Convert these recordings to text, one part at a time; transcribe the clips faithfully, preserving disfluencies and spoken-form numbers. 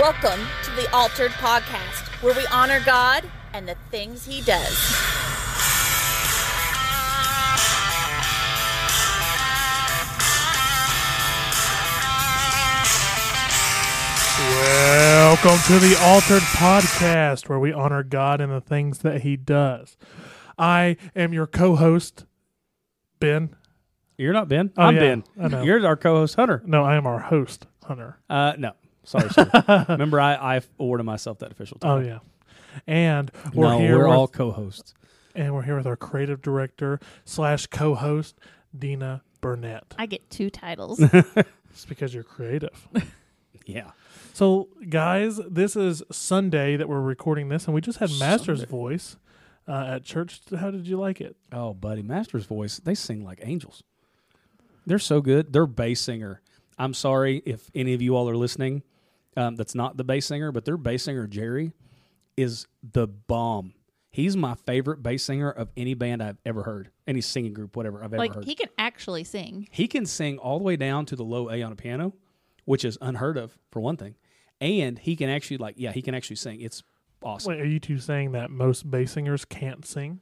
Welcome to the Altered Podcast, where we honor God and the things He does. Welcome to the Altered Podcast, where we honor God and the things that He does. I am your co-host, Ben. You're not Ben. Oh, I'm yeah, Ben. I know. You're our co-host, Hunter. No, I am our host, Hunter. Uh, no. Sorry, sir. Remember, I, I awarded myself that official title. Oh, yeah. And we're no, here. We're with, all co-hosts. And we're here with our creative director slash co-host, Dina Burnett. I get two titles. It's because you're creative. Yeah. So, guys, this is Sunday that we're recording this, and we just had Master's Sunday. Voice uh, at church. How did you like it? Oh, buddy, Master's Voice, they sing like angels. They're so good. Their bass singer. I'm sorry if any of you all are listening. Um, that's not the bass singer, but their bass singer, Jerry, is the bomb. He's my favorite bass singer of any band I've ever heard, any singing group, whatever I've like, ever heard. Like, he can actually sing. He can sing all the way down to the low A on a piano, which is unheard of, for one thing. And he can actually, like, yeah, he can actually sing. It's awesome. Wait, are you two saying that most bass singers can't sing?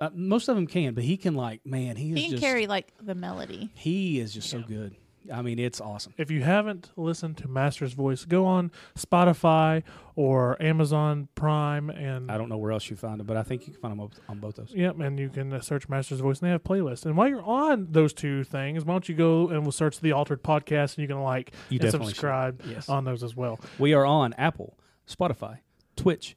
Uh, most of them can, but he can, like, man, he is just... He can just, carry, like, the melody. He is just yeah. so good. I mean, it's awesome. If you haven't listened to Master's Voice, go on Spotify or Amazon Prime. And I don't know where else you find it, but I think you can find them on both those. Yep, and you can search Master's Voice, and they have playlists. And while you're on those two things, why don't you go and we'll search the Altered Podcast, and you can like you and subscribe yes. on those as well. We are on Apple, Spotify, Twitch.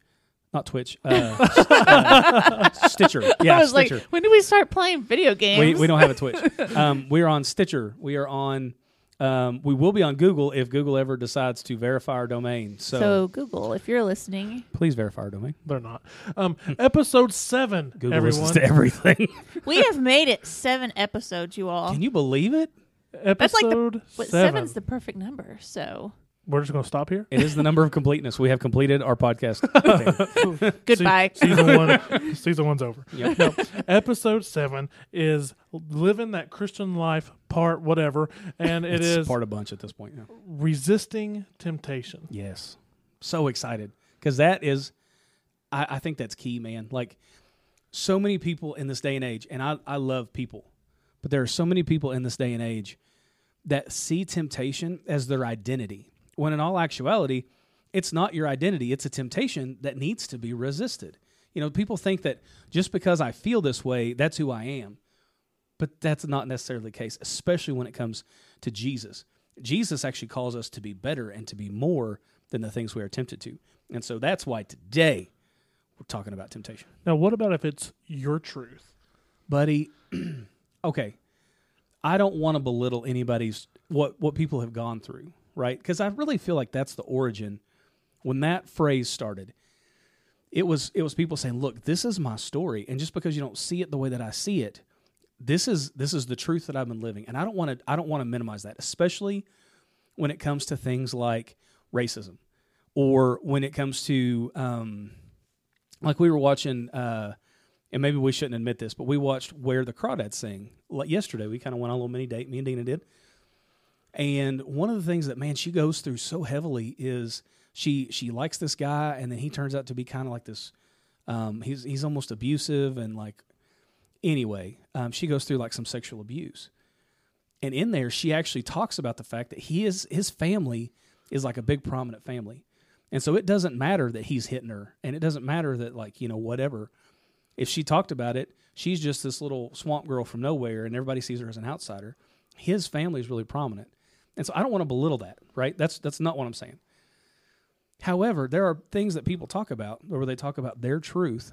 Not Twitch. Uh, uh, Stitcher. Yeah, I was Stitcher. Like, when do we start playing video games? We, we don't have a Twitch. Um, we're on Stitcher. We are on... Um, we will be on Google if Google ever decides to verify our domain. So, so Google, if you're listening, please verify our domain. They're not. Um, episode seven. Google everyone. listens to everything. We have made it seven episodes, you all. Can you believe it? Episode That's like the, but seven. Seven's the perfect number. So we're just going to stop here. It is the number of completeness. We have completed our podcast. Goodbye. Se- season one. Season one's over. Yep. No. Episode seven is Living That Christian Life, part whatever, and it it's is part a bunch at this point. Yeah. Resisting temptation. Yes. So excited because that is, I, I think that's key, man. Like so many people in this day and age, and I, I love people, but there are so many people in this day and age that see temptation as their identity. When in all actuality, it's not your identity. It's a temptation that needs to be resisted. You know, people think that just because I feel this way, that's who I am. But that's not necessarily the case, especially when it comes to Jesus. Jesus actually calls us to be better and to be more than the things we are tempted to. And so that's why today we're talking about temptation. Now, what about if it's your truth? Buddy, okay, I don't want to belittle anybody's, what, what people have gone through. Right? Because I really feel like that's the origin. When that phrase started, it was it was people saying, look, this is my story, and just because you don't see it the way that I see it, this is this is the truth that I've been living. And I don't want to I don't want to minimize that, especially when it comes to things like racism, or when it comes to um, like we were watching, uh, and maybe we shouldn't admit this, but we watched Where the Crawdads Sing. Like yesterday, we kind of went on a little mini date, me and Dina did. And one of the things that, man, she goes through so heavily is she she likes this guy, and then he turns out to be kind of like this. Um, he's he's almost abusive, and like anyway, um, she goes through like some sexual abuse. And in there, she actually talks about the fact that he is his family is like a big prominent family, and so it doesn't matter that he's hitting her, and it doesn't matter that like you know whatever. If she talked about it, she's just this little swamp girl from nowhere, and everybody sees her as an outsider. His family is really prominent. And so I don't want to belittle that, right? That's that's not what I'm saying. However, there are things that people talk about where they talk about their truth,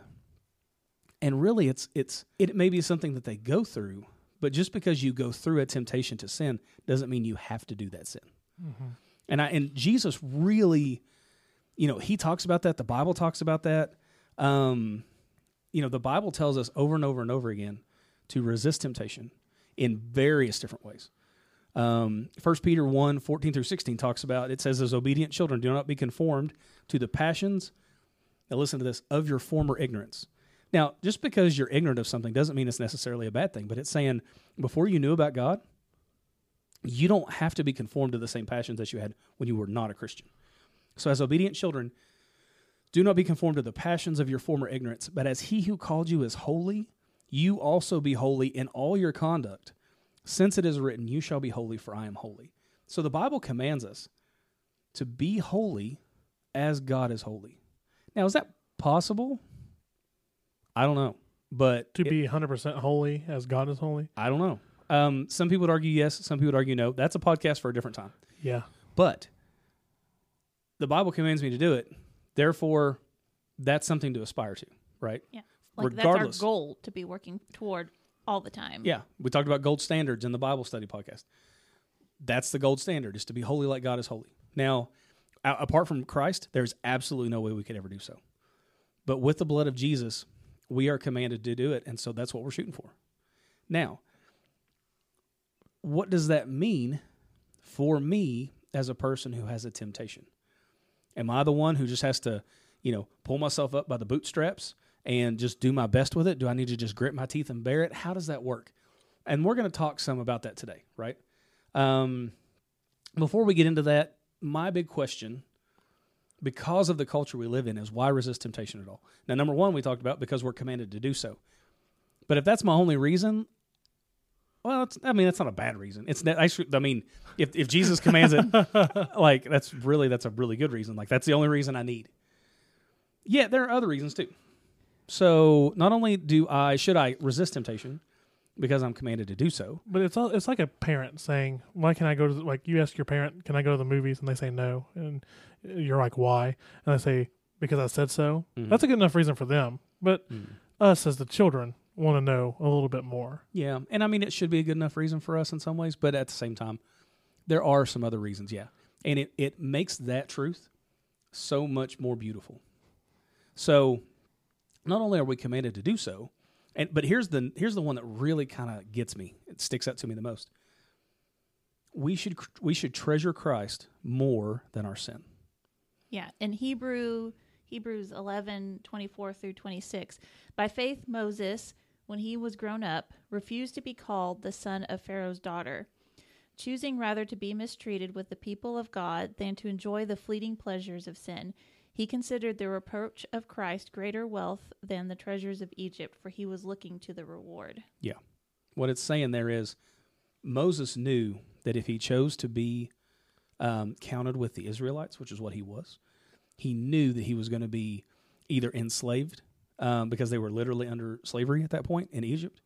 and really it's it's it may be something that they go through, but just because you go through a temptation to sin doesn't mean you have to do that sin. Mm-hmm. And I and Jesus really, you know, he talks about that. The Bible talks about that. Um, you know, the Bible tells us over and over and over again to resist temptation in various different ways. Um, First Peter one, fourteen through sixteen talks about, it says, as obedient children, do not be conformed to the passions, now listen to this, of your former ignorance. Now, just because you're ignorant of something doesn't mean it's necessarily a bad thing, but it's saying, before you knew about God, you don't have to be conformed to the same passions that you had when you were not a Christian. So as obedient children, do not be conformed to the passions of your former ignorance, but as he who called you is holy, you also be holy in all your conduct. Since it is written, you shall be holy, for I am holy. So the Bible commands us to be holy as God is holy. Now, is that possible? I don't know. But to it, be one hundred percent holy as God is holy? I don't know. Um, some people would argue yes. Some people would argue no. That's a podcast for a different time. Yeah. But the Bible commands me to do it. Therefore, that's something to aspire to, right? Yeah. Like regardless. That's our goal to be working toward all the time. Yeah. We talked about gold standards in the Bible study podcast. That's the gold standard, is to be holy like God is holy. Now, a- apart from Christ, there's absolutely no way we could ever do so. But with the blood of Jesus, we are commanded to do it, and so that's what we're shooting for. Now, what does that mean for me as a person who has a temptation? Am I the one who just has to, you know, pull myself up by the bootstraps and just do my best with it? Do I need to just grit my teeth and bear it? How does that work? And we're going to talk some about that today, right? Um, before we get into that, my big question, because of the culture we live in, is why resist temptation at all? Now, number one, we talked about because we're commanded to do so. But if that's my only reason, well, it's, I mean, that's not a bad reason. It's I, I mean, if if Jesus commands it, like that's really that's a really good reason. Like that's the only reason I need. Yeah, there are other reasons too. So not only do I should I resist temptation because I'm commanded to do so, but it's all, it's like a parent saying, "Why can I go to the, like you ask your parent, can I go to the movies?" And they say no, and you're like, "Why?" And they say, "Because I said so." Mm-hmm. That's a good enough reason for them, but mm-hmm. us as the children want to know a little bit more. Yeah, and I mean, it should be a good enough reason for us in some ways, but at the same time, there are some other reasons, yeah. And it, it makes that truth so much more beautiful. So not only are we commanded to do so, and but here's the here's the one that really kind of gets me. It sticks out to me the most. We should we should treasure Christ more than our sin. Yeah, in Hebrew, Hebrews eleven, twenty-four through twenty-six, by faith Moses, when he was grown up, refused to be called the son of Pharaoh's daughter, choosing rather to be mistreated with the people of God than to enjoy the fleeting pleasures of sin. He considered the reproach of Christ greater wealth than the treasures of Egypt, for he was looking to the reward. Yeah. What it's saying there is Moses knew that if he chose to be um, counted with the Israelites, which is what he was, he knew that he was going to be either enslaved, um, because they were literally under slavery at that point in Egypt,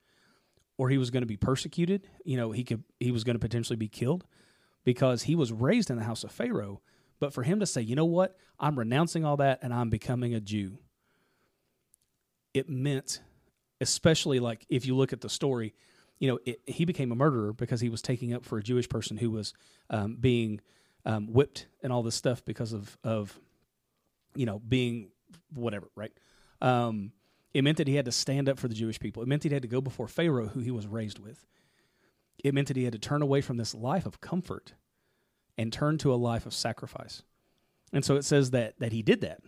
or he was going to be persecuted. You know, he could, he was going to potentially be killed because he was raised in the house of Pharaoh. But for him to say, you know what, I'm renouncing all that and I'm becoming a Jew, it meant, especially like if you look at the story, you know, it, he became a murderer because he was taking up for a Jewish person who was um, being um, whipped and all this stuff because of of you know, being whatever, right? Um, it meant that he had to stand up for the Jewish people. It meant that he had to go before Pharaoh, who he was raised with. It meant that he had to turn away from this life of comfort and turn to a life of sacrifice. And so it says that that he did that.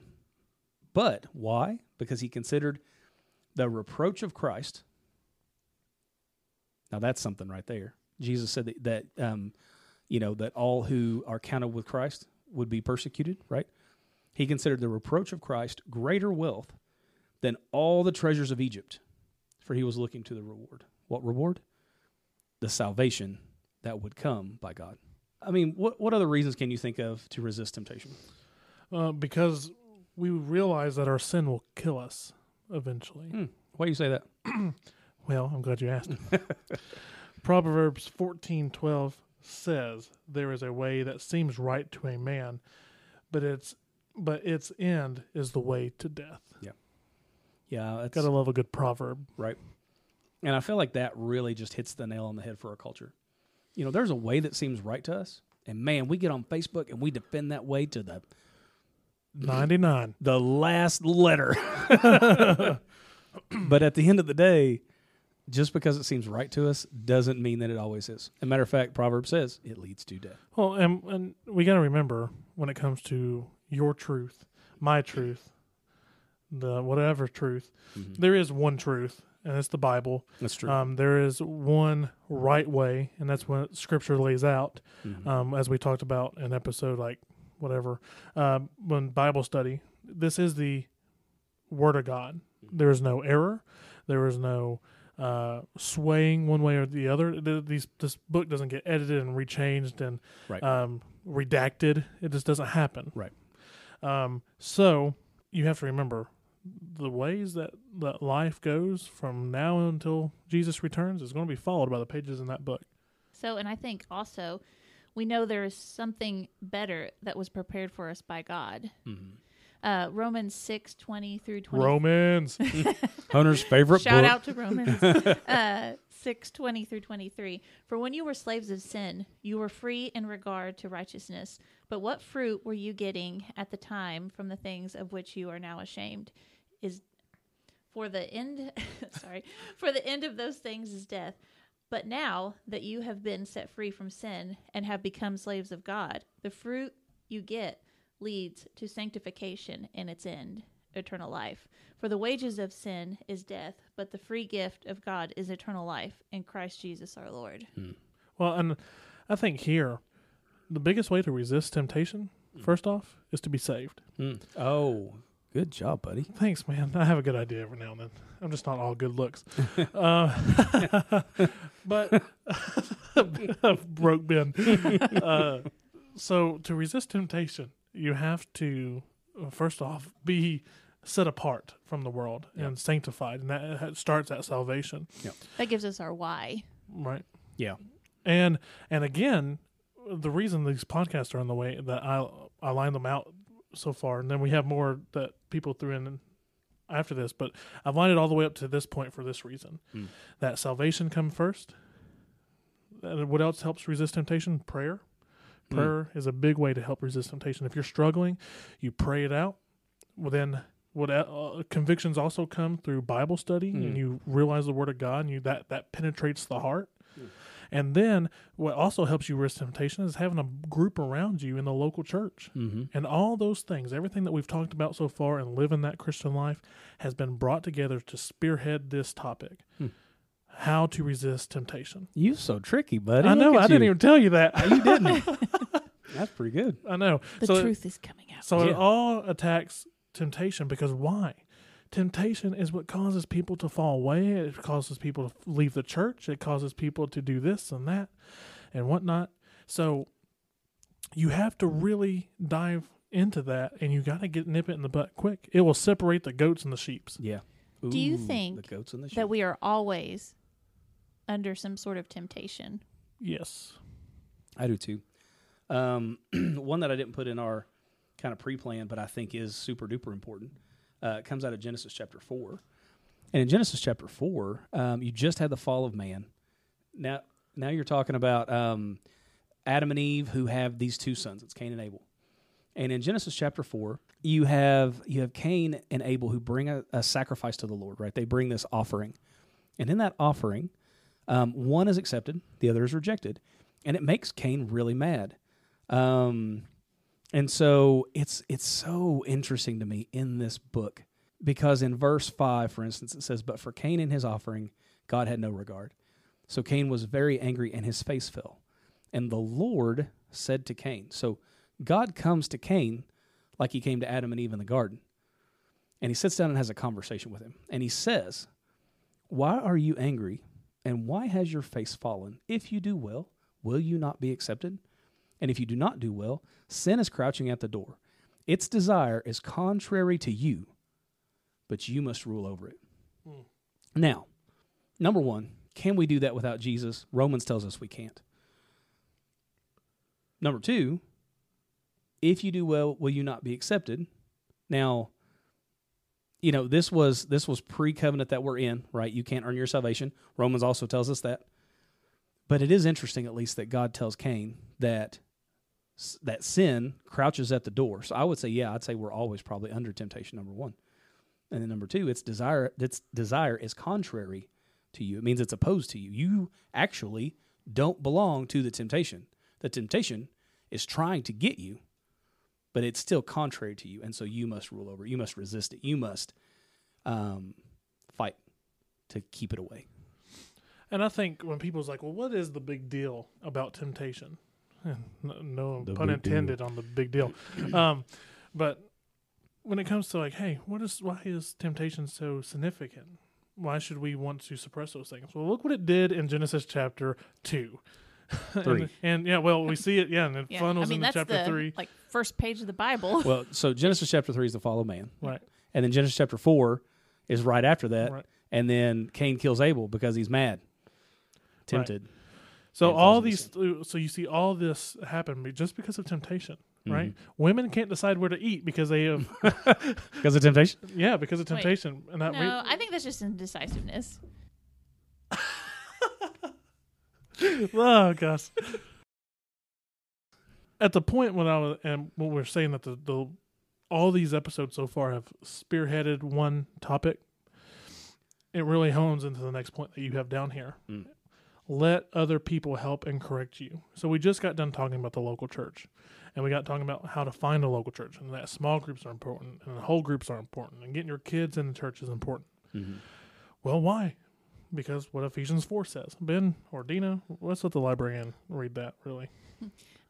But why? Because he considered the reproach of Christ. Now that's something right there. Jesus said that, that um, you know, that all who are counted with Christ would be persecuted, right? He considered the reproach of Christ greater wealth than all the treasures of Egypt, for he was looking to the reward. What reward? The salvation that would come by God. I mean, what what other reasons can you think of to resist temptation? Uh, because we realize that our sin will kill us eventually. Hmm. Why do you say that? Well, I'm glad you asked. Proverbs fourteen twelve says, "There is a way that seems right to a man, but it's But its end is the way to death." Yeah. Yeah. Gotta love a good proverb. Right. And I feel like that really just hits the nail on the head for our culture. You know, there's a way that seems right to us. And man, we get on Facebook and we defend that way to the ninety-nine. The last letter. But at the end of the day, just because it seems right to us doesn't mean that it always is. As a matter of fact, Proverbs says it leads to death. Well, and, and we got to remember when it comes to your truth, my truth, the whatever truth. Mm-hmm. There is one truth, and it's the Bible. That's true. Um, there is one right way, and that's what Scripture lays out, mm-hmm. um, as we talked about in episode like whatever, uh, when Bible study, this is the Word of God. There is no error. There is no uh, swaying one way or the other. These, this book doesn't get edited and rechanged and right. um, redacted. It just doesn't happen. Right. Um, so you have to remember the ways that, that life goes from now until Jesus returns is going to be followed by the pages in that book. So, and I think also we know there is something better that was prepared for us by God. Mm-hmm. Uh, Romans six twenty through twenty. Romans, Hunter's favorite Shout book. Shout out to Romans uh, six twenty through twenty three. For when you were slaves of sin, you were free in regard to righteousness. But what fruit were you getting at the time from the things of which you are now ashamed? Is for the end. sorry, for the end of those things is death. But now that you have been set free from sin and have become slaves of God, the fruit you get leads to sanctification and its end, eternal life. For the wages of sin is death, but the free gift of God is eternal life in Christ Jesus our Lord. Mm. Well, and I think here, the biggest way to resist temptation, mm. first off, is to be saved. Mm. Oh, good job, buddy. Thanks, man. I have a good idea every now and then. I'm just not all good looks. uh, but broke Ben. Uh, so to resist temptation, you have to, first off, be set apart from the world yep. and sanctified. And that starts at salvation. Yep. That gives us our why. Right. Yeah. And and again, the reason these podcasts are in the way that I, I lined them out so far, and then we have more that people threw in after this, but I've lined it all the way up to this point for this reason. Mm. That salvation come first. And what else helps resist temptation? Prayer. Prayer is a big way to help resist temptation. If you're struggling, you pray it out. Well, then what uh, convictions also come through Bible study, mm. and you realize the Word of God, and you that, that penetrates the heart. Mm. And then what also helps you resist temptation is having a group around you in the local church. Mm-hmm. And all those things, everything that we've talked about so far and living that Christian life has been brought together to spearhead this topic. Mm. How to resist temptation. You're so tricky, buddy. I know. I you. didn't even tell you that. No, you didn't. That's pretty good. I know. The so truth it, is coming out. So yeah. It all attacks temptation because why? Temptation is what causes people to fall away. It causes people to leave the church. It causes people to do this and that and whatnot. So you have to really dive into that, and you got to get nip it in the butt quick. It will separate the goats and the sheeps. Yeah. Ooh, do you think the goats and the sheep. That we are always under some sort of temptation? Yes. I do too. Um, one that I didn't put in our kind of pre-plan, but I think is super duper important, uh, it comes out of Genesis chapter four. And in Genesis chapter four, um, you just had the fall of man. Now, now you're talking about um, Adam and Eve who have these two sons. It's Cain and Abel. And in Genesis chapter four, you have you have Cain and Abel who bring a, a sacrifice to the Lord, right? They bring this offering. And in that offering, um, one is accepted, the other is rejected. And it makes Cain really mad. Um, and so it's it's so interesting to me in this book because in verse five, for instance, it says, "But for Cain and his offering, God had no regard. So Cain was very angry and his face fell. And the Lord said to Cain," so God comes to Cain like he came to Adam and Eve in the garden. And he sits down and has a conversation with him. And he says, "Why are you angry? And why has your face fallen? If you do well, will you not be accepted? And if you do not do well, sin is crouching at the door. Its desire is contrary to you, but you must rule over it." Mm. Now, number one, can we do that without Jesus? Romans tells us we can't. Number two, "If you do well, will you not be accepted?" Now, you know, this was this was pre-covenant that we're in, right? You can't earn your salvation. Romans also tells us that. But it is interesting, at least, that God tells Cain that that sin crouches at the door. So I would say, yeah, I'd say we're always probably under temptation, number one. And then number two, its desire its desire is contrary to you. It means it's opposed to you. You actually don't belong to the temptation. The temptation is trying to get you, but it's still contrary to you, and so you must rule over it. You must resist it. You must um, fight to keep it away. And I think when people's like, well, what is the big deal about temptation? No the pun intended deal. On the big deal. Um, but when it comes to like, hey, what is why is temptation so significant? Why should we want to suppress those things? Well, look what it did in Genesis chapter two. Three. and, and yeah, well, we see it, yeah, and it yeah. funnels I mean, into chapter the, three. Like first page of the Bible. Well, so Genesis chapter three is the fall of man. Right. And then Genesis chapter four is right after that. Right. And then Cain kills Abel because he's mad. Tempted. Right. So yeah, all these, th- so you see all this happen just because of temptation, right? Mm-hmm. Women can't decide where to eat because they have because of temptation. Yeah, because of temptation. Wait, and I, no, we, I think that's just indecisiveness. Oh gosh! At the point when I was, and when we we're saying that the, the all these episodes so far have spearheaded one topic, it really hones into the next point that you have down here. Mm. Let other people help and correct you. So we just got done talking about the local church, and we got talking about how to find a local church, and that small groups are important, and the whole groups are important, and getting your kids in the church is important. Mm-hmm. Well, why? Because what Ephesians four says. Ben or Dina, let's let the librarian read that, really.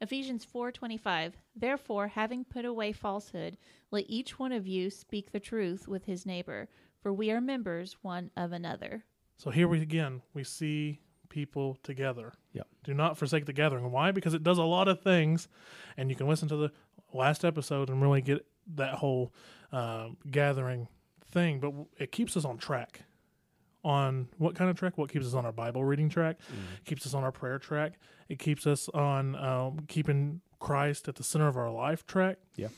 Ephesians four twenty-five. Therefore, having put away falsehood, let each one of you speak the truth with his neighbor, for we are members one of another. So here we again, we see people together. Yep. Do not forsake the gathering. Why? Because it does a lot of things, and you can listen to the last episode and really get that whole uh, gathering thing, but it keeps us on track. On what kind of track? What keeps us on our Bible reading track? Mm. Keeps us on our prayer track. It keeps us on um, keeping Christ at the center of our life track. Yeah.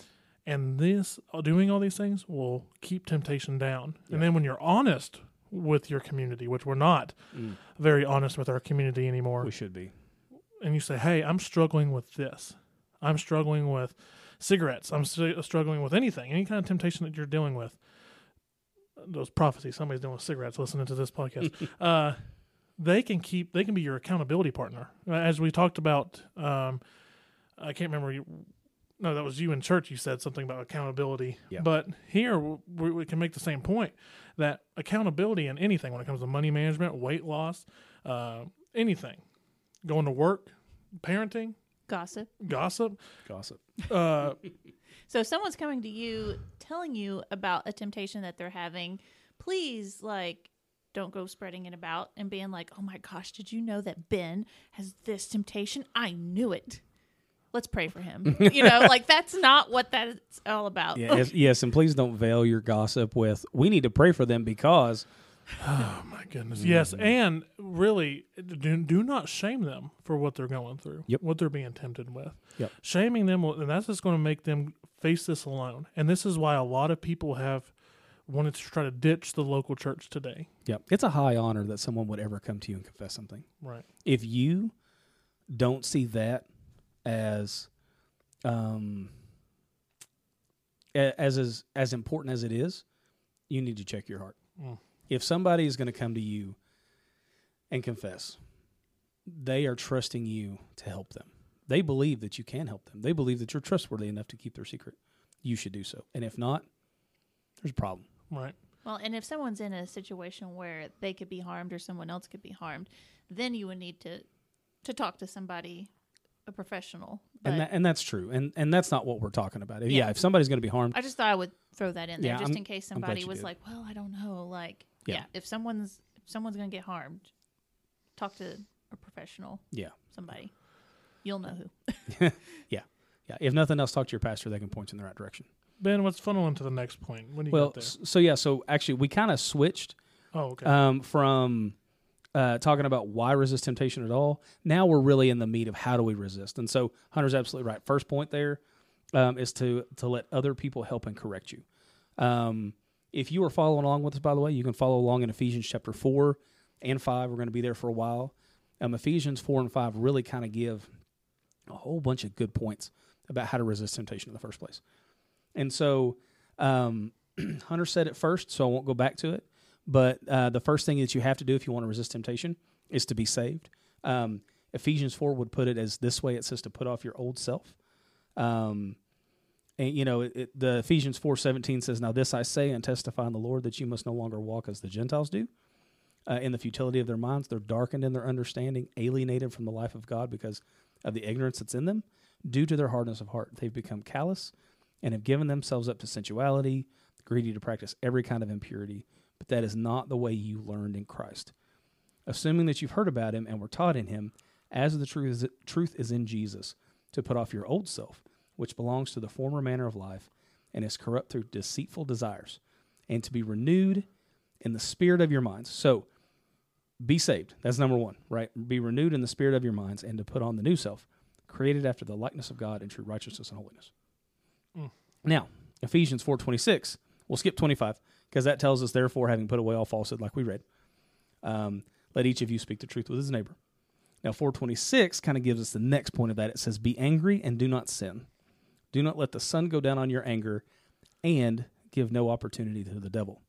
And this, doing all these things will keep temptation down. Yeah. And then when you're honest with your community, which we're not mm. very honest with our community anymore. We should be. And you say, hey, I'm struggling with this. I'm struggling with cigarettes. I'm st- struggling with anything, any kind of temptation that you're dealing with. Those prophecies, somebody's dealing with cigarettes listening to this podcast. uh, they can keep, they can be your accountability partner. As we talked about, um, I can't remember, you, no, that was you in church, you said something about accountability. Yeah. But here, we, we can make the same point. That accountability in anything, when it comes to money management, weight loss, uh, anything, going to work, parenting, gossip, gossip, gossip. Uh, so if someone's coming to you telling you about a temptation that they're having, please like don't go spreading it about and being like, "Oh my gosh, did you know that Ben has this temptation? I knew it. Let's pray for him." You know, like that's not what that's all about. Yeah, yes, yes, and please don't veil your gossip with, we need to pray for them because, oh my goodness. Yes, and really, do, do not shame them for what they're going through, yep. what they're being tempted with. Yep. Shaming them, and that's just going to make them face this alone. And this is why a lot of people have wanted to try to ditch the local church today. Yep. It's a high honor that someone would ever come to you and confess something. Right. If you don't see that as um as as as important as it is, you need to check your heart. Mm. If somebody is going to come to you and confess, they are trusting you to help them. They believe that you can help them. They believe that you're trustworthy enough to keep their secret. You should do so. And if not, there's a problem. Right. Well, and if someone's in a situation where they could be harmed or someone else could be harmed, then you would need to to talk to somebody, a professional. And that, and that's true. And and that's not what we're talking about. If, yeah. yeah, if somebody's going to be harmed. I just thought I would throw that in there yeah, just I'm, in case somebody was did. like, well, I don't know. Like, yeah, yeah if someone's if someone's going to get harmed, talk to a professional. Yeah. Somebody. You'll know who. yeah. Yeah. If nothing else, talk to your pastor. They can point you in the right direction. Ben, let's funnel into the next point. When do you well, get there? So, yeah. So, actually, we kind of switched oh, okay. um, from... Uh, talking about why resist temptation at all. Now we're really in the meat of how do we resist. And so Hunter's absolutely right. First point there um, is to to let other people help and correct you. Um, if you are following along with us, by the way, you can follow along in Ephesians chapter four and five. We're going to be there for a while. Um, Ephesians four and five really kind of give a whole bunch of good points about how to resist temptation in the first place. And so um, Hunter said it first, so I won't go back to it. But uh, the first thing that you have to do if you want to resist temptation is to be saved. Um, Ephesians four would put it as this way. It says to put off your old self. Um, and, you know, it, it, the Ephesians four seventeen says, "Now this I say and testify in the Lord that you must no longer walk as the Gentiles do, uh, in the futility of their minds. They're darkened in their understanding, alienated from the life of God because of the ignorance that's in them due to their hardness of heart. They've become callous and have given themselves up to sensuality, greedy to practice every kind of impurity. But that is not the way you learned in Christ. Assuming that you've heard about him and were taught in him, as the truth is, truth is in Jesus, to put off your old self, which belongs to the former manner of life and is corrupt through deceitful desires, and to be renewed in the spirit of your minds. So be saved. That's number one, right? Be renewed in the spirit of your minds and to put on the new self, created after the likeness of God in true righteousness and holiness. Mm. Now, Ephesians four twenty-six, we'll skip twenty-five, because that tells us, therefore, having put away all falsehood, like we read, um, let each of you speak the truth with his neighbor. Now, four twenty-six kind of gives us the next point of that. It says, be angry and do not sin. Do not let the sun go down on your anger, and give no opportunity to the devil.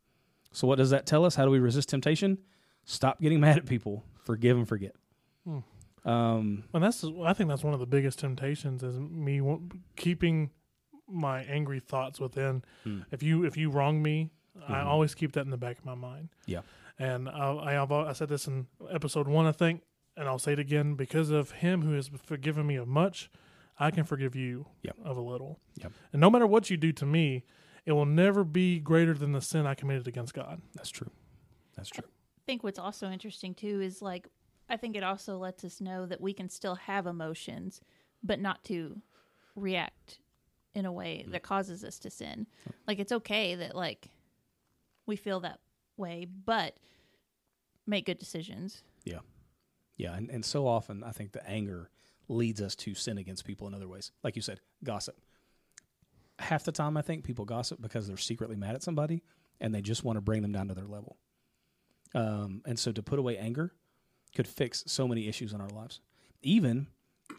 So what does that tell us? How do we resist temptation? Stop getting mad at people. Forgive and forget. Hmm. Um, well, that's I think that's one of the biggest temptations is me keeping my angry thoughts within. Hmm. If you if you wrong me, mm-hmm. I always keep that in the back of my mind. Yeah. And I, I I said this in episode one, I think, and I'll say it again. Because of him who has forgiven me of much, I can forgive you yep. of a little. Yep. And no matter what you do to me, it will never be greater than the sin I committed against God. That's true. That's true. I think what's also interesting, too, is like, I think it also lets us know that we can still have emotions, but not to react in a way mm. that causes us to sin. Mm. Like, it's okay that, like, we feel that way, but make good decisions. Yeah. Yeah. And, and so often, I think the anger leads us to sin against people in other ways. Like you said, gossip. Half the time, I think people gossip because they're secretly mad at somebody and they just want to bring them down to their level. Um, and so to put away anger could fix so many issues in our lives. Even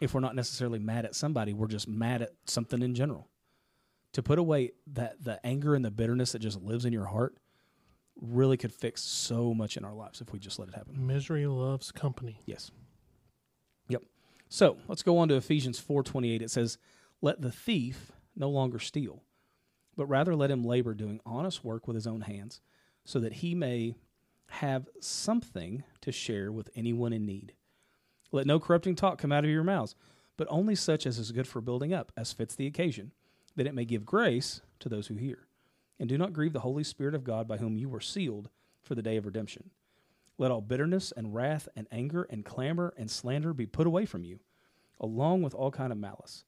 if we're not necessarily mad at somebody, we're just mad at something in general. To put away that the anger and the bitterness that just lives in your heart really could fix so much in our lives if we just let it happen. Misery loves company. Yes. Yep. So let's go on to Ephesians four twenty-eight. It says, let the thief no longer steal, but rather let him labor doing honest work with his own hands, so that he may have something to share with anyone in need. Let no corrupting talk come out of your mouths, but only such as is good for building up, as fits the occasion, that it may give grace to those who hear. And do not grieve the Holy Spirit of God, by whom you were sealed for the day of redemption. Let all bitterness and wrath and anger and clamor and slander be put away from you, along with all kind of malice.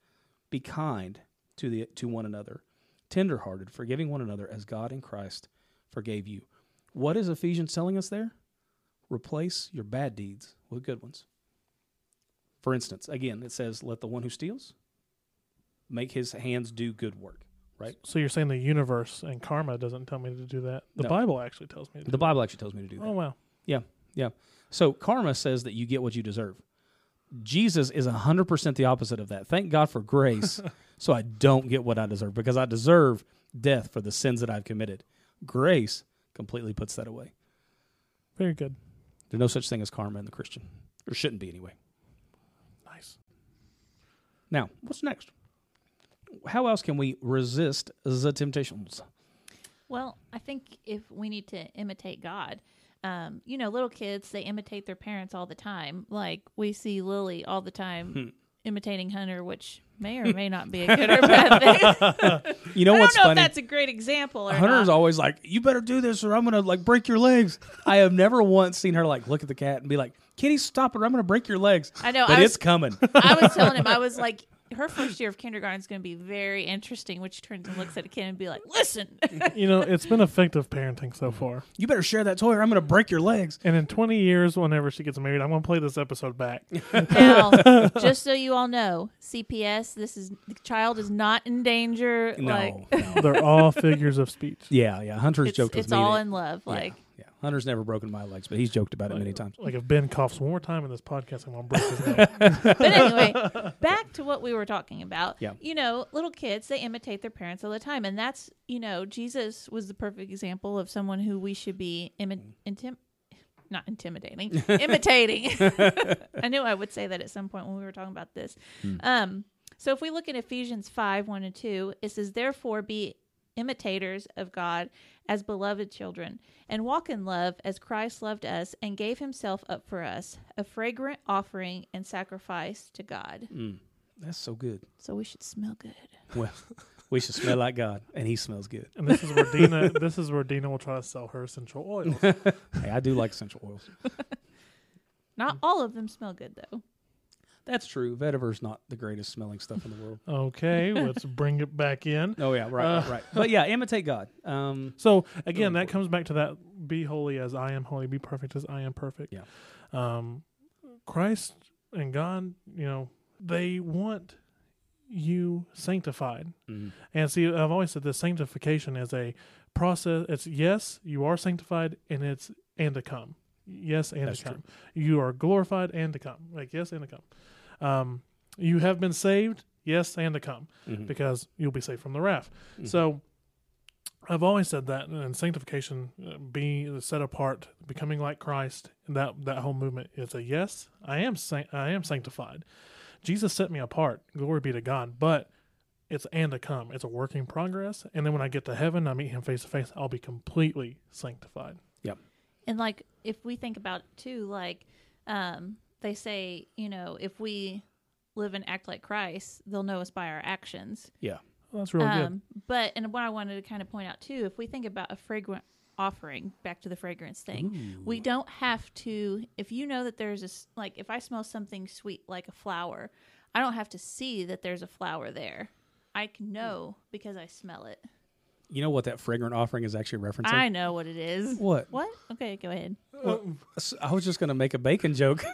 Be kind to the to one another, tenderhearted, forgiving one another as God in Christ forgave you. What is Ephesians telling us there? Replace your bad deeds with good ones. For instance, again, it says, let the one who steals make his hands do good work, right? So you're saying the universe and karma doesn't tell me to do that? The no. Bible actually tells me to do that. The Bible actually tells me to do that. Oh, wow. Yeah, yeah. So karma says that you get what you deserve. Jesus is one hundred percent the opposite of that. Thank God for grace, so I don't get what I deserve, because I deserve death for the sins that I've committed. Grace completely puts that away. Very good. There's no such thing as karma in the Christian, or shouldn't be anyway. Nice. Now, what's next? How else can we resist the temptations? Well, I think if we need to imitate God. Um, you know, little kids, they imitate their parents all the time. Like, we see Lily all the time hmm. imitating Hunter, which may or may not be a good or bad thing. You know what's funny? I don't know funny? if that's a great example or Hunter's not. Always like, you better do this or I'm going to, like, break your legs. I have never once seen her, like, look at the cat and be like, Kitty, stop it or I'm going to break your legs. I know. But I was, it's coming. I was telling him, I was like, her first year of kindergarten is going to be very interesting, when she turns and looks at a kid and be like, listen. You know, it's been effective parenting so far. You better share that toy or I'm going to break your legs. And in twenty years, whenever she gets married, I'm going to play this episode back. Now, just so you all know, C P S, this is the child is not in danger. No, like, no. They're all figures of speech. Yeah, yeah. Hunter's it's, joked with me. It's all in love. Like, yeah. Yeah, Hunter's never broken my legs, but he's joked about it many times. Like, if Ben coughs one more time in this podcast, I'm going to break his neck. But anyway, back to what we were talking about. Yeah. You know, little kids, they imitate their parents all the time. And that's, you know, Jesus was the perfect example of someone who we should be imi- intim- not intimidating, imitating. I knew I would say that at some point when we were talking about this. Hmm. Um, so if we look at Ephesians five, one and two, it says, therefore be imitators of God as beloved children, and walk in love as Christ loved us and gave himself up for us, a fragrant offering and sacrifice to God. Mm, that's so good. So we should smell good. Well, we should smell like God, and he smells good. And this is where Dina, this is where Dina will try to sell her essential oils. Hey, I do like essential oils. Not all of them smell good, though. That's true. Vetiver's not the greatest smelling stuff in the world. Okay, let's bring it back in. Oh, yeah, right, uh, right, right. But yeah, imitate God. Um, so, again, that comes back to that, be holy as I am holy, be perfect as I am perfect. Yeah. Um, Christ and God, you know, they want you sanctified. Mm-hmm. And see, I've always said that sanctification is a process. It's yes, you are sanctified, and it's and to come. Yes, and that's to come. True. You are glorified and to come. Like, yes, and to come. Um, you have been saved, yes, and to come, mm-hmm. because you'll be saved from the wrath. Mm-hmm. So I've always said that, and sanctification, uh, being set apart, becoming like Christ, that that whole movement is a yes, I am san- I am sanctified. Jesus set me apart, glory be to God, but it's and to come. It's a work in progress, and then when I get to heaven, I meet him face to face, I'll be completely sanctified. Yep. And like, if we think about it too, like, um, they say, you know, if we live and act like Christ, they'll know us by our actions. Yeah. Well, that's really um, good. But, and what I wanted to kind of point out too, if we think about a fragrant offering, back to the fragrance thing, ooh. We don't have to, if you know that there's a, like, if I smell something sweet like a flower, I don't have to see that there's a flower there. I can know because I smell it. You know what that fragrant offering is actually referencing? I know what it is. What? What? Okay, go ahead. Well, I was just going to make a bacon joke.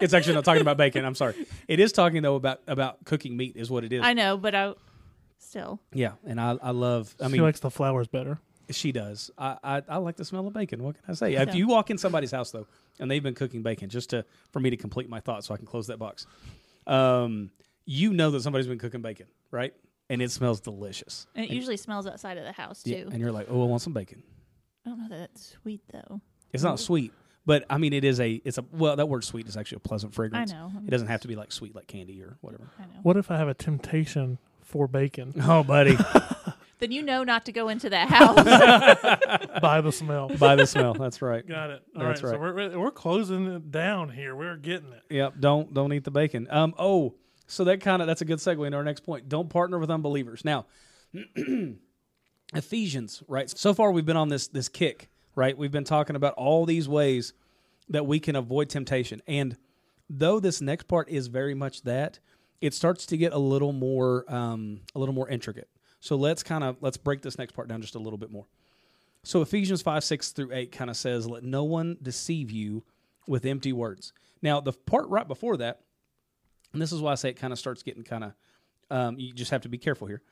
It's actually not talking about bacon. I'm sorry. It is talking, though, about, about cooking meat is what it is. I know, but I still. Yeah, and I, I love. I she mean, likes the flowers better. She does. I, I I like the smell of bacon. What can I say? I if you walk in somebody's house, though, and they've been cooking bacon, just to for me to complete my thought so I can close that box, um, you know that somebody's been cooking bacon, right? And it smells delicious. And it and usually smells outside of the house, too. Yeah, and you're like, oh, I want some bacon. I don't know that that's sweet, though. It's not sweet, but, I mean, it is a, it's a, well, that word sweet is actually a pleasant fragrance. I know. I'm it doesn't have to be, like, sweet, like candy or whatever. I know. What if I have a temptation for bacon? Oh, buddy. Then you know not to go into that house. By the smell. By the smell. That's right. Got it. All that's right. right. So we're, we're closing it down here. We're getting it. Yep. Don't, don't eat the bacon. Um. Oh. So that kind of that's a good segue into our next point. Don't partner with unbelievers. Now, Ephesians, right? So far we've been on this this kick, right? We've been talking about all these ways that we can avoid temptation. And though this next part is very much that, it starts to get a little more um, a little more intricate. So let's kind of let's break this next part down just a little bit more. So Ephesians five, six through eight kind of says, "Let no one deceive you with empty words." Now, the part right before that, and this is why I say it kind of starts getting kind of, um, you just have to be careful here.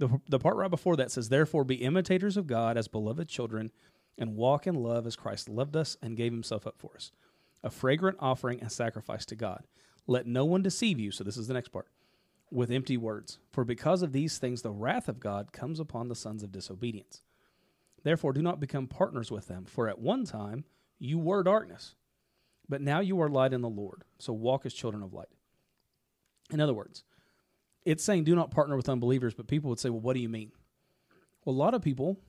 The the part right before that says, "Therefore be imitators of God as beloved children and walk in love as Christ loved us and gave himself up for us, a fragrant offering and sacrifice to God. Let no one deceive you," so this is the next part, "with empty words. For because of these things the wrath of God comes upon the sons of disobedience. Therefore do not become partners with them, for at one time you were darkness, but now you are light in the Lord. So walk as children of light." In other words, it's saying do not partner with unbelievers, but people would say, well, what do you mean? Well, a lot of people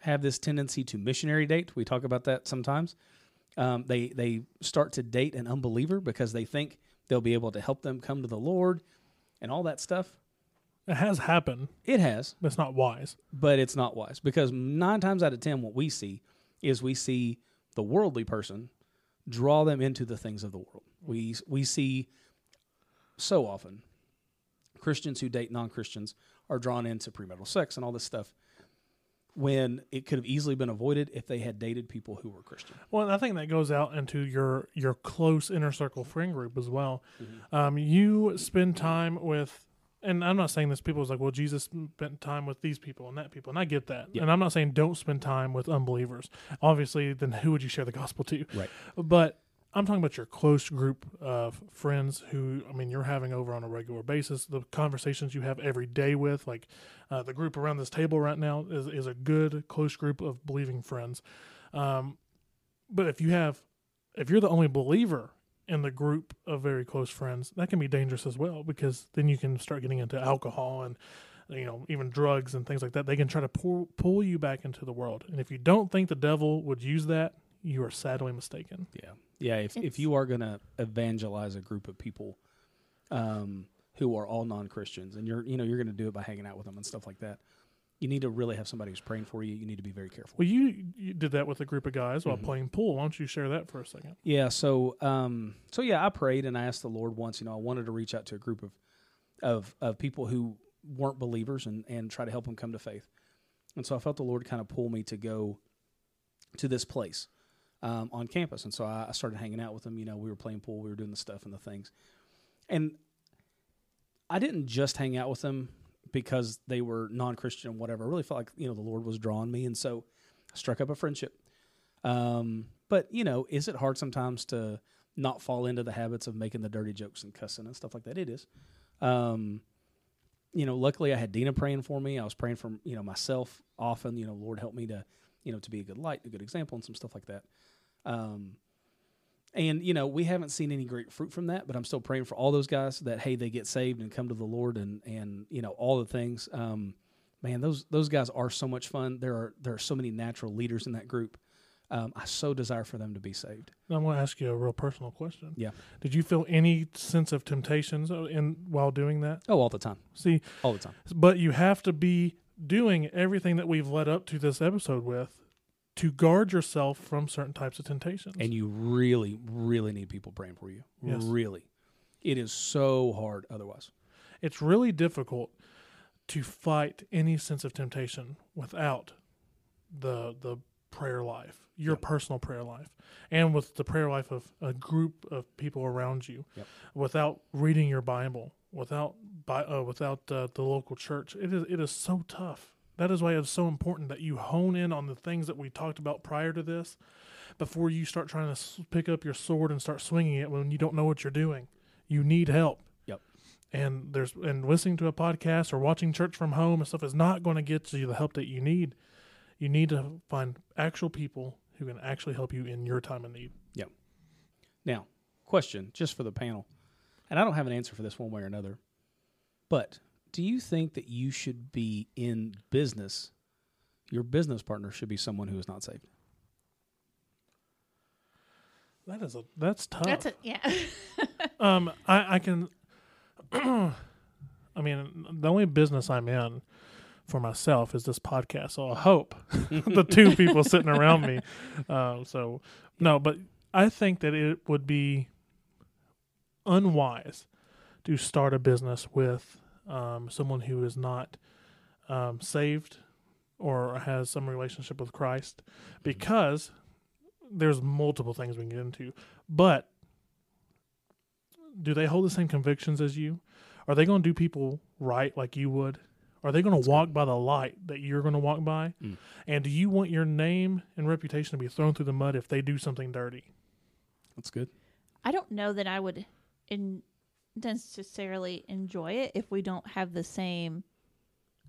have this tendency to missionary date. We talk about that sometimes. Um, they they start to date an unbeliever because they think they'll be able to help them come to the Lord and all that stuff. It has happened. It has. But it's not wise. But it's not wise because nine times out of ten what we see is we see the worldly person draw them into the things of the world. We we see... So often, Christians who date non-Christians are drawn into premarital sex and all this stuff when it could have easily been avoided if they had dated people who were Christian. Well, and I think that goes out into your, your close inner circle friend group as well. Mm-hmm. Um, you spend time with, and I'm not saying this, people is like, well, Jesus spent time with these people and that people, and I get that. Yep. And I'm not saying don't spend time with unbelievers. Obviously, then who would you share the gospel to? Right. But... I'm talking about your close group of friends who, I mean, you're having over on a regular basis. The conversations you have every day with, like uh, the group around this table right now is, is a good, close group of believing friends. Um, but if you have, if you're the only believer in the group of very close friends, that can be dangerous as well because then you can start getting into alcohol and you know, even drugs and things like that, they can try to pull, pull you back into the world. And if you don't think the devil would use that, you are sadly mistaken. Yeah. Yeah. If it's, if you are going to evangelize a group of people um, who are all non-Christians, and you're, you know, you're going to do it by hanging out with them and stuff like that, you need to really have somebody who's praying for you. You need to be very careful. Well, you, you did that with a group of guys while mm-hmm. playing pool. Why don't you share that for a second? Yeah. So, um, so yeah, I prayed and I asked the Lord once, you know, I wanted to reach out to a group of, of, of people who weren't believers and, and try to help them come to faith. And so I felt the Lord kind of pull me to go to this place um, on campus. And so I, I started hanging out with them. You know, we were playing pool, we were doing the stuff and the things. And I didn't just hang out with them because they were non-Christian and whatever. I really felt like, you know, the Lord was drawing me. And so I struck up a friendship. Um, but, you know, is it hard sometimes to not fall into the habits of making the dirty jokes and cussing and stuff like that? It is. Um, you know, luckily I had Dina praying for me. I was praying for, you know, myself often, you know, Lord help me to, you know, to be a good light, a good example and some stuff like that. Um, and, you know, we haven't seen any great fruit from that, but I'm still praying for all those guys that, hey, they get saved and come to the Lord and, and, you know, all the things, um, man, those, those guys are so much fun. There are, there are so many natural leaders in that group. Um, I so desire for them to be saved. I'm going to ask you a real personal question. Yeah. Did you feel any sense of temptations in while doing that? Oh, all the time. See, all the time. But you have to be doing everything that we've led up to this episode with to guard yourself from certain types of temptations. And you really, really need people praying for you. Yes. Really. It is so hard otherwise. It's really difficult to fight any sense of temptation without the the prayer life, your yep. personal prayer life, and with the prayer life of a group of people around you, yep. without reading your Bible, without bi- uh, without uh, the local church. It is it is so tough. That is why it's so important that you hone in on the things that we talked about prior to this before you start trying to pick up your sword and start swinging it when you don't know what you're doing. You need help. Yep. And there's and listening to a podcast or watching church from home and stuff is not going to get you the help that you need. You need to find actual people who can actually help you in your time of need. Yep. Now, question just for the panel, and I don't have an answer for this one way or another, but do you think that you should be in business, your business partner should be someone who is not saved? That is a, that's tough. That's a, yeah. um, I, I can, I mean, the only business I'm in for myself is this podcast, so I hope the two people sitting around me. Um, so, no, but I think that it would be unwise to start a business with um, someone who is not um, saved or has some relationship with Christ, because there's multiple things we can get into. But do they hold the same convictions as you? Are they going to do people right like you would? Are they going to walk by the light that you're going to walk by? Mm. And do you want your name and reputation to be thrown through the mud if they do something dirty? That's good. I don't know that I would in necessarily enjoy it if we don't have the same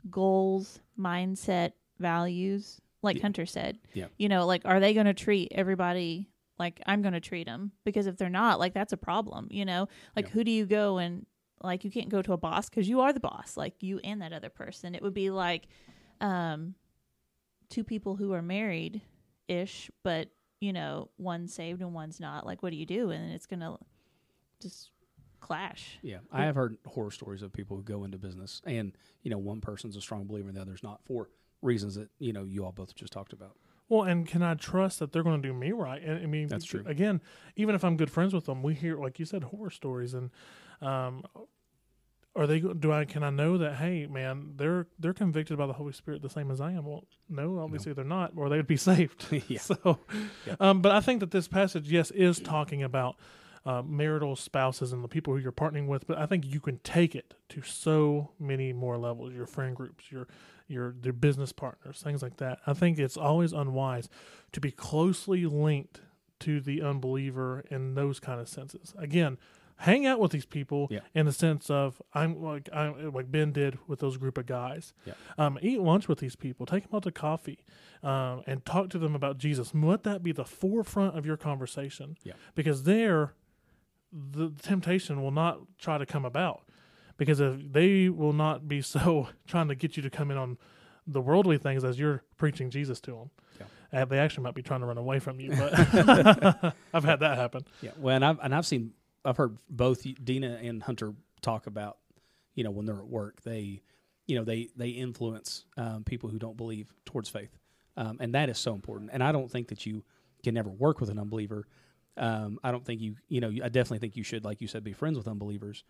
goals, mindset, values, like yeah. Hunter said. Yeah. You know, like, are they going to treat everybody like I'm going to treat them? Because if they're not, like, that's a problem, you know? Like, yeah. who do you go and... Like, you can't go to a boss because you are the boss, like you and that other person. It would be like um, two people who are married-ish, but, you know, one's saved and one's not. Like, what do you do? And it's going to just clash. Yeah. I have heard horror stories of people who go into business and, you know, one person's a strong believer and the other's not for reasons that, you know, you all both just talked about. Well, and can I trust that they're going to do me right? I mean, that's true. Again, even if I'm good friends with them, we hear, like you said, horror stories. And um, are they? Do I? Can I know that? Hey, man, they're they're convicted by the Holy Spirit the same as I am. Well, no, obviously no. They're not, or they'd be saved. yeah. So, yeah. Um, but I think that this passage, yes, is talking about uh, marital spouses and the people who you're partnering with. But I think you can take it to so many more levels. Your friend groups, your Your, your business partners, things like that. I think it's always unwise to be closely linked to the unbeliever in those kind of senses. Again, hang out with these people yeah. in the sense of I'm like I'm like Ben did with those group of guys. Yeah. Um, eat lunch with these people, take them out to coffee, um, and talk to them about Jesus. Let that be the forefront of your conversation, yeah. because there, the temptation will not try to come about. Because if they will not be so trying to get you to come in on the worldly things as you're preaching Jesus to them. Yeah. And they actually might be trying to run away from you, but I've had that happen. Yeah, well, and I've, and I've seen, I've heard both Dina and Hunter talk about, you know, when they're at work, they, you know, they, they influence um, people who don't believe towards faith. Um, and that is so important. And I don't think that you can never work with an unbeliever. Um, I don't think you, you know, I definitely think you should, like you said, be friends with unbelievers.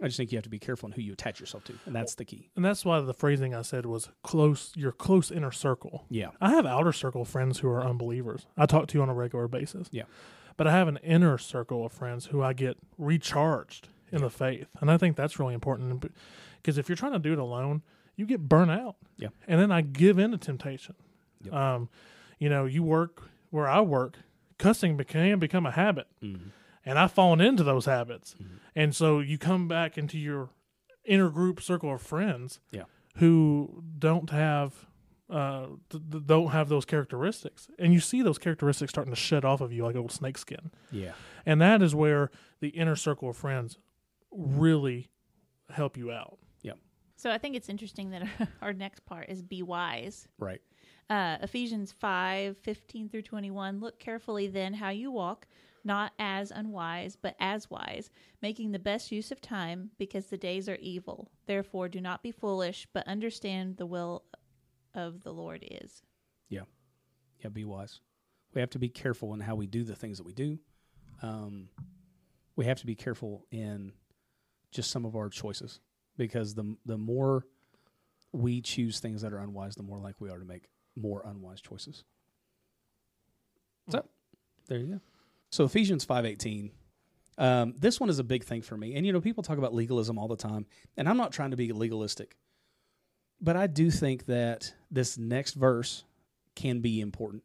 I just think you have to be careful on who you attach yourself to, and that's the key. And that's why the phrasing I said was close, your close inner circle. Yeah. I have outer circle friends who are unbelievers I talk to on a regular basis. Yeah. But I have an inner circle of friends who I get recharged in yeah. the faith, and I think that's really important, because if you're trying to do it alone, you get burnt out. Yeah. And then I give in to temptation. Yep. Um, you know, you work where I work, cussing can become a habit. Mm-hmm. And I've fallen into those habits. Mm-hmm. And so you come back into your inner group circle of friends yeah. who don't have uh, th- th- don't have those characteristics. And you see those characteristics starting to shed off of you like old snakeskin. Yeah. And that is where the inner circle of friends really help you out. Yeah. So I think it's interesting that our next part is be wise. Right. Uh, Ephesians five fifteen through twenty-one, look carefully then how you walk, not as unwise, but as wise, making the best use of time, because the days are evil. Therefore, do not be foolish, but understand the will of the Lord is. Yeah. Yeah, be wise. We have to be careful in how we do the things that we do. Um, we have to be careful in just some of our choices, because the the more we choose things that are unwise, the more likely we are to make more unwise choices. So, there you go. So Ephesians five eighteen, um, this one is a big thing for me. And, you know, people talk about legalism all the time, and I'm not trying to be legalistic. But I do think that this next verse can be important.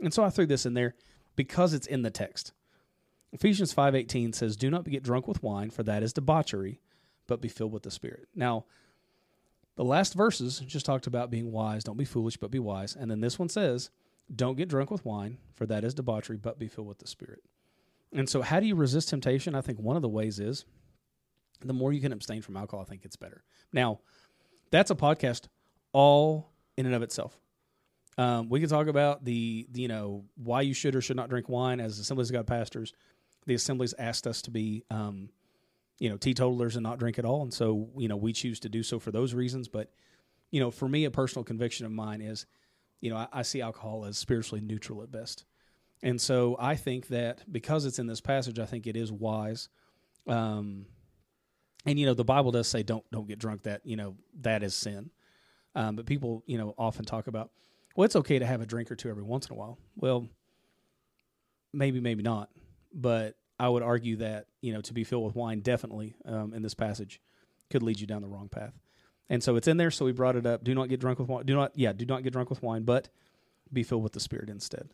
And so I threw this in there because it's in the text. Ephesians five eighteen says, do not get drunk with wine, for that is debauchery, but be filled with the Spirit. Now, the last verses just talked about being wise. Don't be foolish, but be wise. And then this one says, don't get drunk with wine, for that is debauchery, but be filled with the Spirit. And so how do you resist temptation? I think one of the ways is the more you can abstain from alcohol, I think it's better. Now, that's a podcast all in and of itself. Um, we can talk about the, the, you know, why you should or should not drink wine as Assemblies of God pastors. The Assemblies asked us to be, um, you know, teetotalers and not drink at all. And so, you know, we choose to do so for those reasons. But, you know, for me, a personal conviction of mine is, you know, I, I see alcohol as spiritually neutral at best. And so I think that because it's in this passage, I think it is wise. Um, and, you know, the Bible does say don't don't get drunk. That, you know, that is sin. Um, but people, you know, often talk about, well, it's okay to have a drink or two every once in a while. Well, maybe, maybe not. But I would argue that, you know, to be filled with wine definitely um, in this passage could lead you down the wrong path. And so it's in there, so we brought it up. Do not get drunk with wine. Do not, yeah, do not get drunk with wine, but be filled with the Spirit instead.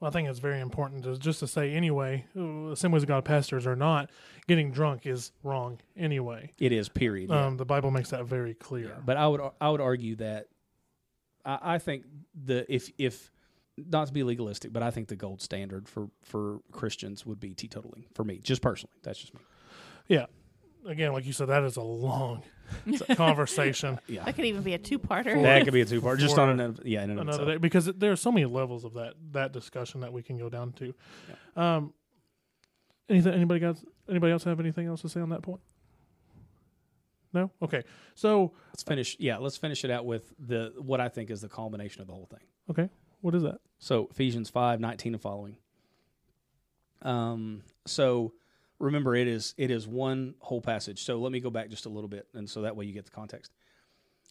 Well, I think it's very important to, just to say anyway, Assemblies of God pastors or not, getting drunk is wrong anyway. It is, period. Um, yeah. The Bible makes that very clear. Yeah, but I would I would argue that I, I think the if if not to be legalistic, but I think the gold standard for, for Christians would be teetotaling for me, just personally. That's just me. Yeah. Again, like you said, that is a long conversation. Yeah. That could even be a two-parter. For, that could be a two-parter. Just on an, yeah, in another day, because there are so many levels of that that discussion that we can go down to. Yeah. Um, anything? Anybody else? Anybody else have anything else to say on that point? No. Okay. So let's finish. Yeah, let's finish it out with the what I think is the culmination of the whole thing. Okay. What is that? So Ephesians five nineteen and following. Um. So. Remember, it is it is one whole passage. So let me go back just a little bit, and so that way you get the context.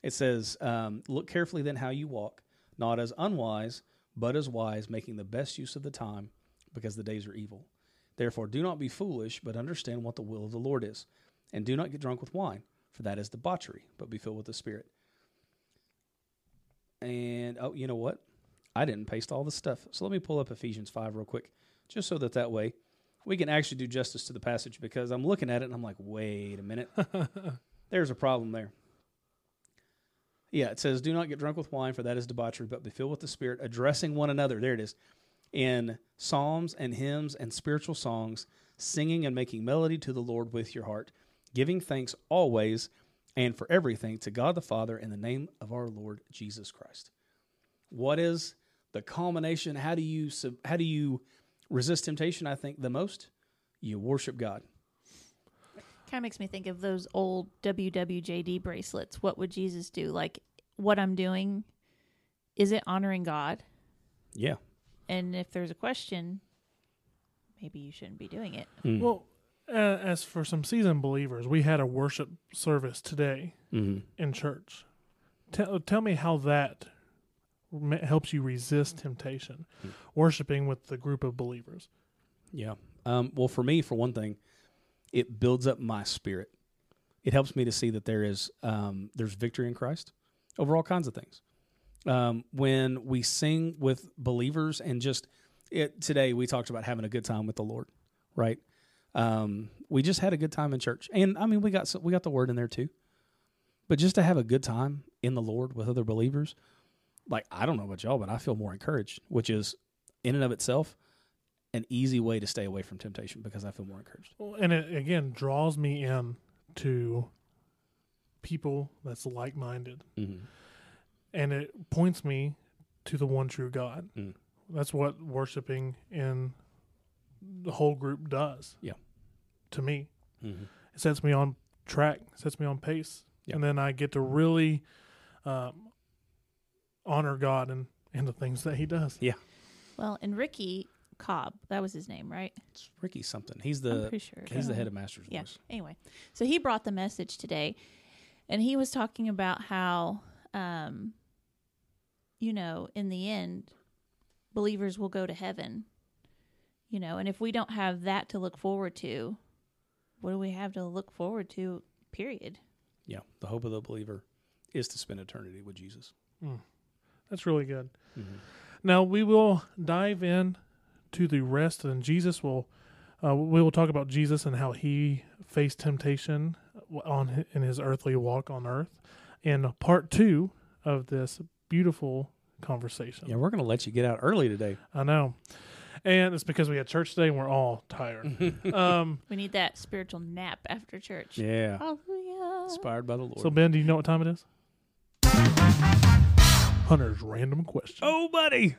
It says, um, look carefully then how you walk, not as unwise, but as wise, making the best use of the time, because the days are evil. Therefore, do not be foolish, but understand what the will of the Lord is. And do not get drunk with wine, for that is debauchery, but be filled with the Spirit. And, oh, you know what? I didn't paste all this stuff. So let me pull up Ephesians five real quick, just so that that way we can actually do justice to the passage, because I'm looking at it and I'm like, wait a minute. There's a problem there. Yeah, it says, do not get drunk with wine, for that is debauchery, but be filled with the Spirit, addressing one another. There it is. In psalms and hymns and spiritual songs, singing and making melody to the Lord with your heart, giving thanks always and for everything to God the Father in the name of our Lord Jesus Christ. What is the culmination? How do you how do you resist temptation, I think, the most? You worship God. Kind of makes me think of those old W W J D bracelets. What would Jesus do? Like, what I'm doing, is it honoring God? Yeah. And if there's a question, maybe you shouldn't be doing it. Mm. Well, uh, as for some seasoned believers, we had a worship service today mm-hmm. in church. Tell, tell me how that helps you resist temptation, mm. worshiping with the group of believers. Yeah. Um, well, for me, for one thing, it builds up my spirit. It helps me to see that there is um, there's victory in Christ over all kinds of things. Um, when we sing with believers and just it, today we talked about having a good time with the Lord, right? Um, we just had a good time in church, and I mean we got we got the word in there too, but just to have a good time in the Lord with other believers, like I don't know about y'all, but I feel more encouraged, which is in and of itself an easy way to stay away from temptation because I feel more encouraged. Well, and it, again, draws me in to people that's like-minded. Mm-hmm. And it points me to the one true God. Mm. That's what worshiping in the whole group does. Yeah. To me. Mm-hmm. It sets me on track, sets me on pace. Yep. And then I get to really um, honor God and, and the things that he does. Yeah. Well, and Ricky Cobb, that was his name, right? It's Ricky something. He's the sure. he's the head of Master's Voice. Yeah. Anyway, so he brought the message today, and he was talking about how, um, you know, in the end, believers will go to heaven. You know, and if we don't have that to look forward to, what do we have to look forward to? Period. Yeah, the hope of the believer is to spend eternity with Jesus. Mm. That's really good. Mm-hmm. Now we will dive in to the rest, and Jesus will, uh, we will talk about Jesus and how he faced temptation on his, in his earthly walk on earth in part two of this beautiful conversation. Yeah, we're going to let you get out early today. I know. And it's because we had church today and we're all tired. um, we need that spiritual nap after church. Yeah. Hallelujah. Inspired by the Lord. So, Ben, do you know what time it is? Hunter's random question. Oh, buddy.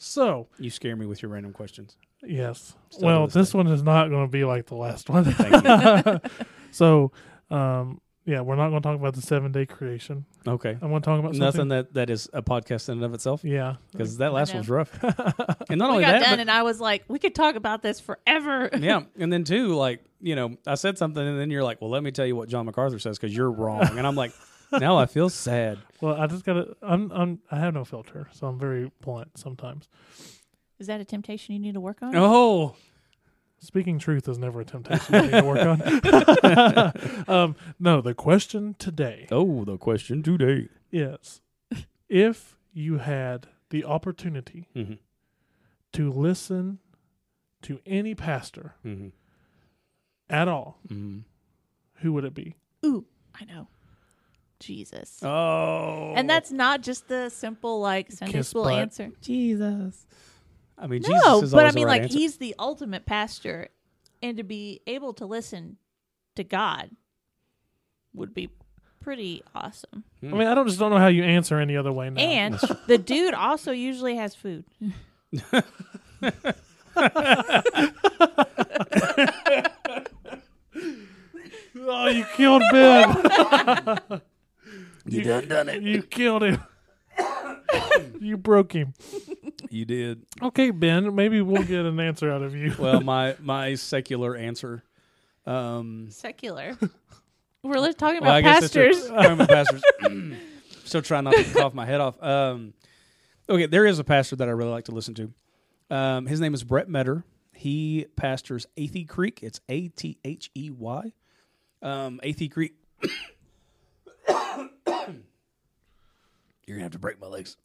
So you scare me with your random questions. Yes. Still well, this one is not going to be like the last one. Thank you. So, um, yeah, we're not going to talk about the seven-day creation. Okay. I'm going to talk about something. Nothing that, that is a podcast in and of itself? Yeah. Because that last one's rough. And not only that, we got done and I was like, we could talk about this forever. Yeah. And then, too, like, you know, I said something and then you're like, well, let me tell you what John MacArthur says because you're wrong. And I'm like, now I feel sad. Well, I just gotta. I'm. I'm. I have no filter, so I'm very blunt sometimes. Is that a temptation you need to work on? Oh, speaking truth is never a temptation you need to work on. um, no, the question today. Oh, the question today. Yes, if you had the opportunity mm-hmm. to listen to any pastor mm-hmm. at all, mm-hmm. who would it be? Ooh, I know. Jesus. Oh. And that's not just the simple, like, Sunday school answer. Jesus. I mean, no, Jesus is always the right answer. No, but I mean, like, answer. He's the ultimate pastor. And to be able to listen to God would be pretty awesome. Mm. I mean, I don't just don't know how you answer any other way now. And the dude also usually has food. Oh, you killed Ben. You, you done done it. You killed him. You broke him. You did. Okay, Ben, maybe we'll get an answer out of you. Well, my my secular answer. Um, secular? We're talking about well, pastors. A, talking about pastors. Still trying not to cough my head off. Um, okay, there is a pastor that I really like to listen to. Um, his name is Brett Metter. He pastors Athey Creek. It's A T H E Y. Um, Athey Creek. You're going to have to break my legs.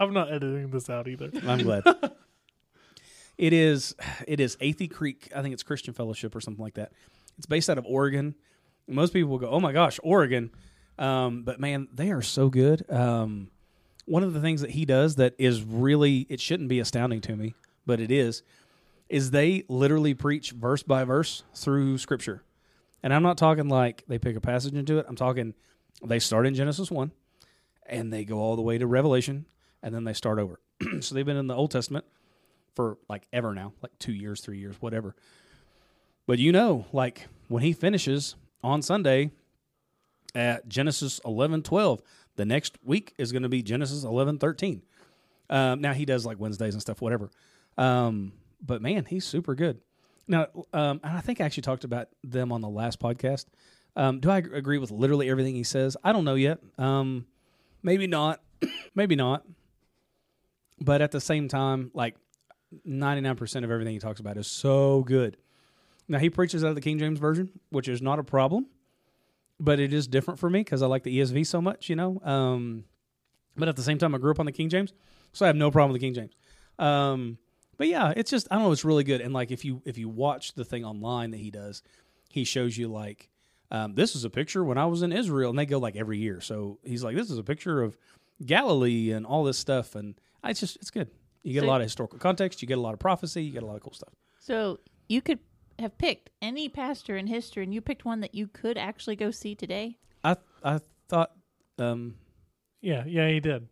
I'm not editing this out either. I'm glad. It is it is Athey Creek. I think it's Christian Fellowship or something like that. It's based out of Oregon. Most people will go, oh my gosh, Oregon. Um, but man, they are so good. Um, one of the things that he does that is really, it shouldn't be astounding to me, but it is, is they literally preach verse by verse through Scripture. And I'm not talking like they pick a passage and do it. I'm talking they start in Genesis one, and they go all the way to Revelation, and then they start over. So they've been in the Old Testament for like ever now, like two years, three years, whatever. But you know, like when he finishes on Sunday at Genesis eleven, twelve, the next week is going to be Genesis eleven, thirteen. Um, now he does like Wednesdays and stuff, whatever. Um, but man, he's super good. Now, um, and I think I actually talked about them on the last podcast. Um, do I agree with literally everything he says? I don't know yet. Um, maybe not. Maybe not. But at the same time, like ninety-nine percent of everything he talks about is so good. Now, he preaches out of the King James Version, which is not a problem, but it is different for me because I like the E S V so much, you know. Um, but at the same time, I grew up on the King James, so I have no problem with the King James. Um, but yeah, it's just, I don't know, it's really good. And like if you if you watch the thing online that he does, he shows you like, um, this is a picture when I was in Israel, and they go like every year. So he's like, this is a picture of Galilee and all this stuff, and it's just, it's good. You get so, a lot of historical context, you get a lot of prophecy, you get a lot of cool stuff. So you could have picked any pastor in history, and you picked one that you could actually go see today? I I thought, um, yeah, yeah, he did.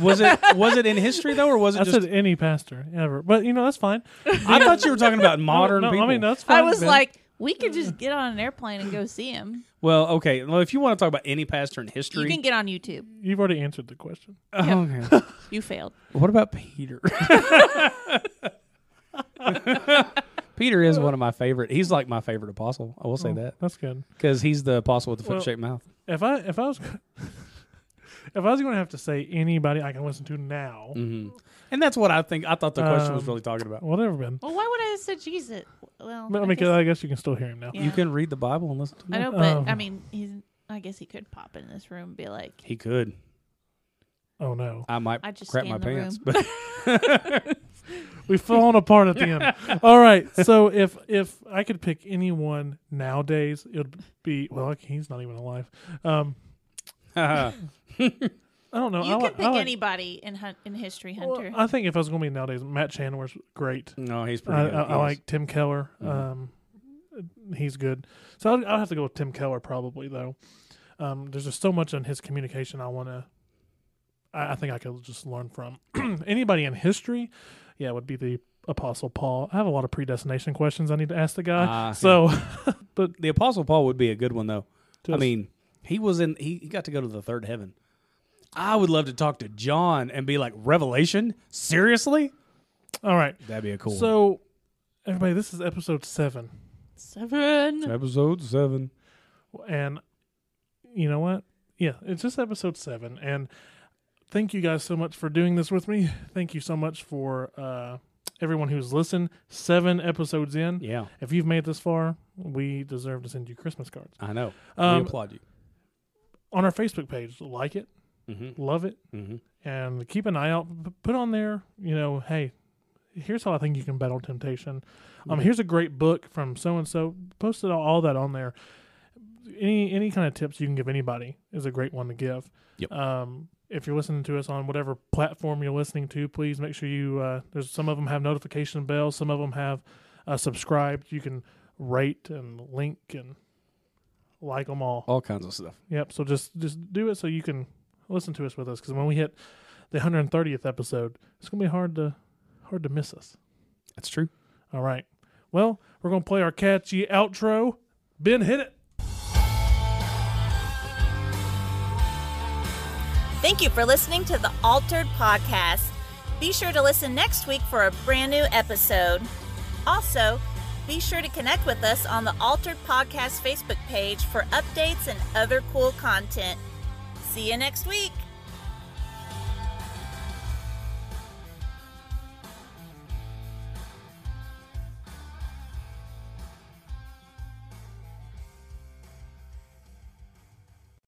Was it was it in history though, or was it? I just said any pastor ever, but you know that's fine. I thought you were talking about modern. No, people. I mean that's fine. I was Ben. Like, we could just get on an airplane and go see him. Well, okay. Well, if you want to talk about any pastor in history, you can get on YouTube. You've already answered the question. Oh, yep. Okay, you failed. What about Peter? Peter is one of my favorite. He's like my favorite apostle. I will say oh, that. That's good. Because he's the apostle with the well, foot-shaped mouth. If I if I was if I was going to have to say anybody I can listen to now, mm-hmm. and that's what I think. I thought the question um, was really talking about. Whatever, Ben. Well, why would I have said Jesus? Well, I, I mean, guess, I guess you can still hear him now. Yeah. You can read the Bible and listen to him. I know, but um, I mean, he's. I guess he could pop in this room and be like, he could. Oh no! I might I just crap my pants, room. But. We've fallen apart at the end. All right. So if if I could pick anyone nowadays, it would be, well, he's not even alive. Um, I don't know. You I, could pick I, anybody I, in hun- in history, Hunter. Well, I think if I was going to be nowadays, Matt Chandler's great. No, he's pretty I, good. I, I like Tim Keller. Mm-hmm. Um, he's good. So I'll, I'll have to go with Tim Keller probably, though. Um, there's just so much on his communication I want to, I, I think I could just learn from. Anybody in history. Yeah, it would be the Apostle Paul. I have a lot of predestination questions I need to ask the guy. Uh, so, yeah. But the Apostle Paul would be a good one, though. I mean, he was in. He, he got to go to the third heaven. I would love to talk to John and be like, Revelation? Seriously? All right, that'd be a cool. So, one. Everybody, this is episode seven. Seven. Episode seven. And you know what? Yeah, it's just episode seven, and. Thank you guys so much for doing this with me. Thank you so much for uh, everyone who's listened. Seven episodes in. Yeah. If you've made it this far, we deserve to send you Christmas cards. I know. Um, we applaud you. On our Facebook page, like it, mm-hmm. love it, mm-hmm. and keep an eye out. Put on there, you know, hey, here's how I think you can battle temptation. Um, mm-hmm. Here's a great book from so-and-so. Post it all, all that on there. Any any kind of tips you can give anybody is a great one to give. Yep. Um, if you're listening to us on whatever platform you're listening to, please make sure you, uh, there's some of them have notification bells, some of them have uh, subscribed. You can rate and link and like them all. All kinds of stuff. Yep, so just, just do it so you can listen to us with us, because when we hit the one hundred thirtieth episode, it's going to be hard to hard to miss us. That's true. All right. Well, we're going to play our catchy outro. Ben, hit it. Thank you for listening to the Altered Podcast. Be sure to listen next week for a brand new episode. Also, be sure to connect with us on the Altered Podcast Facebook page for updates and other cool content. See you next week.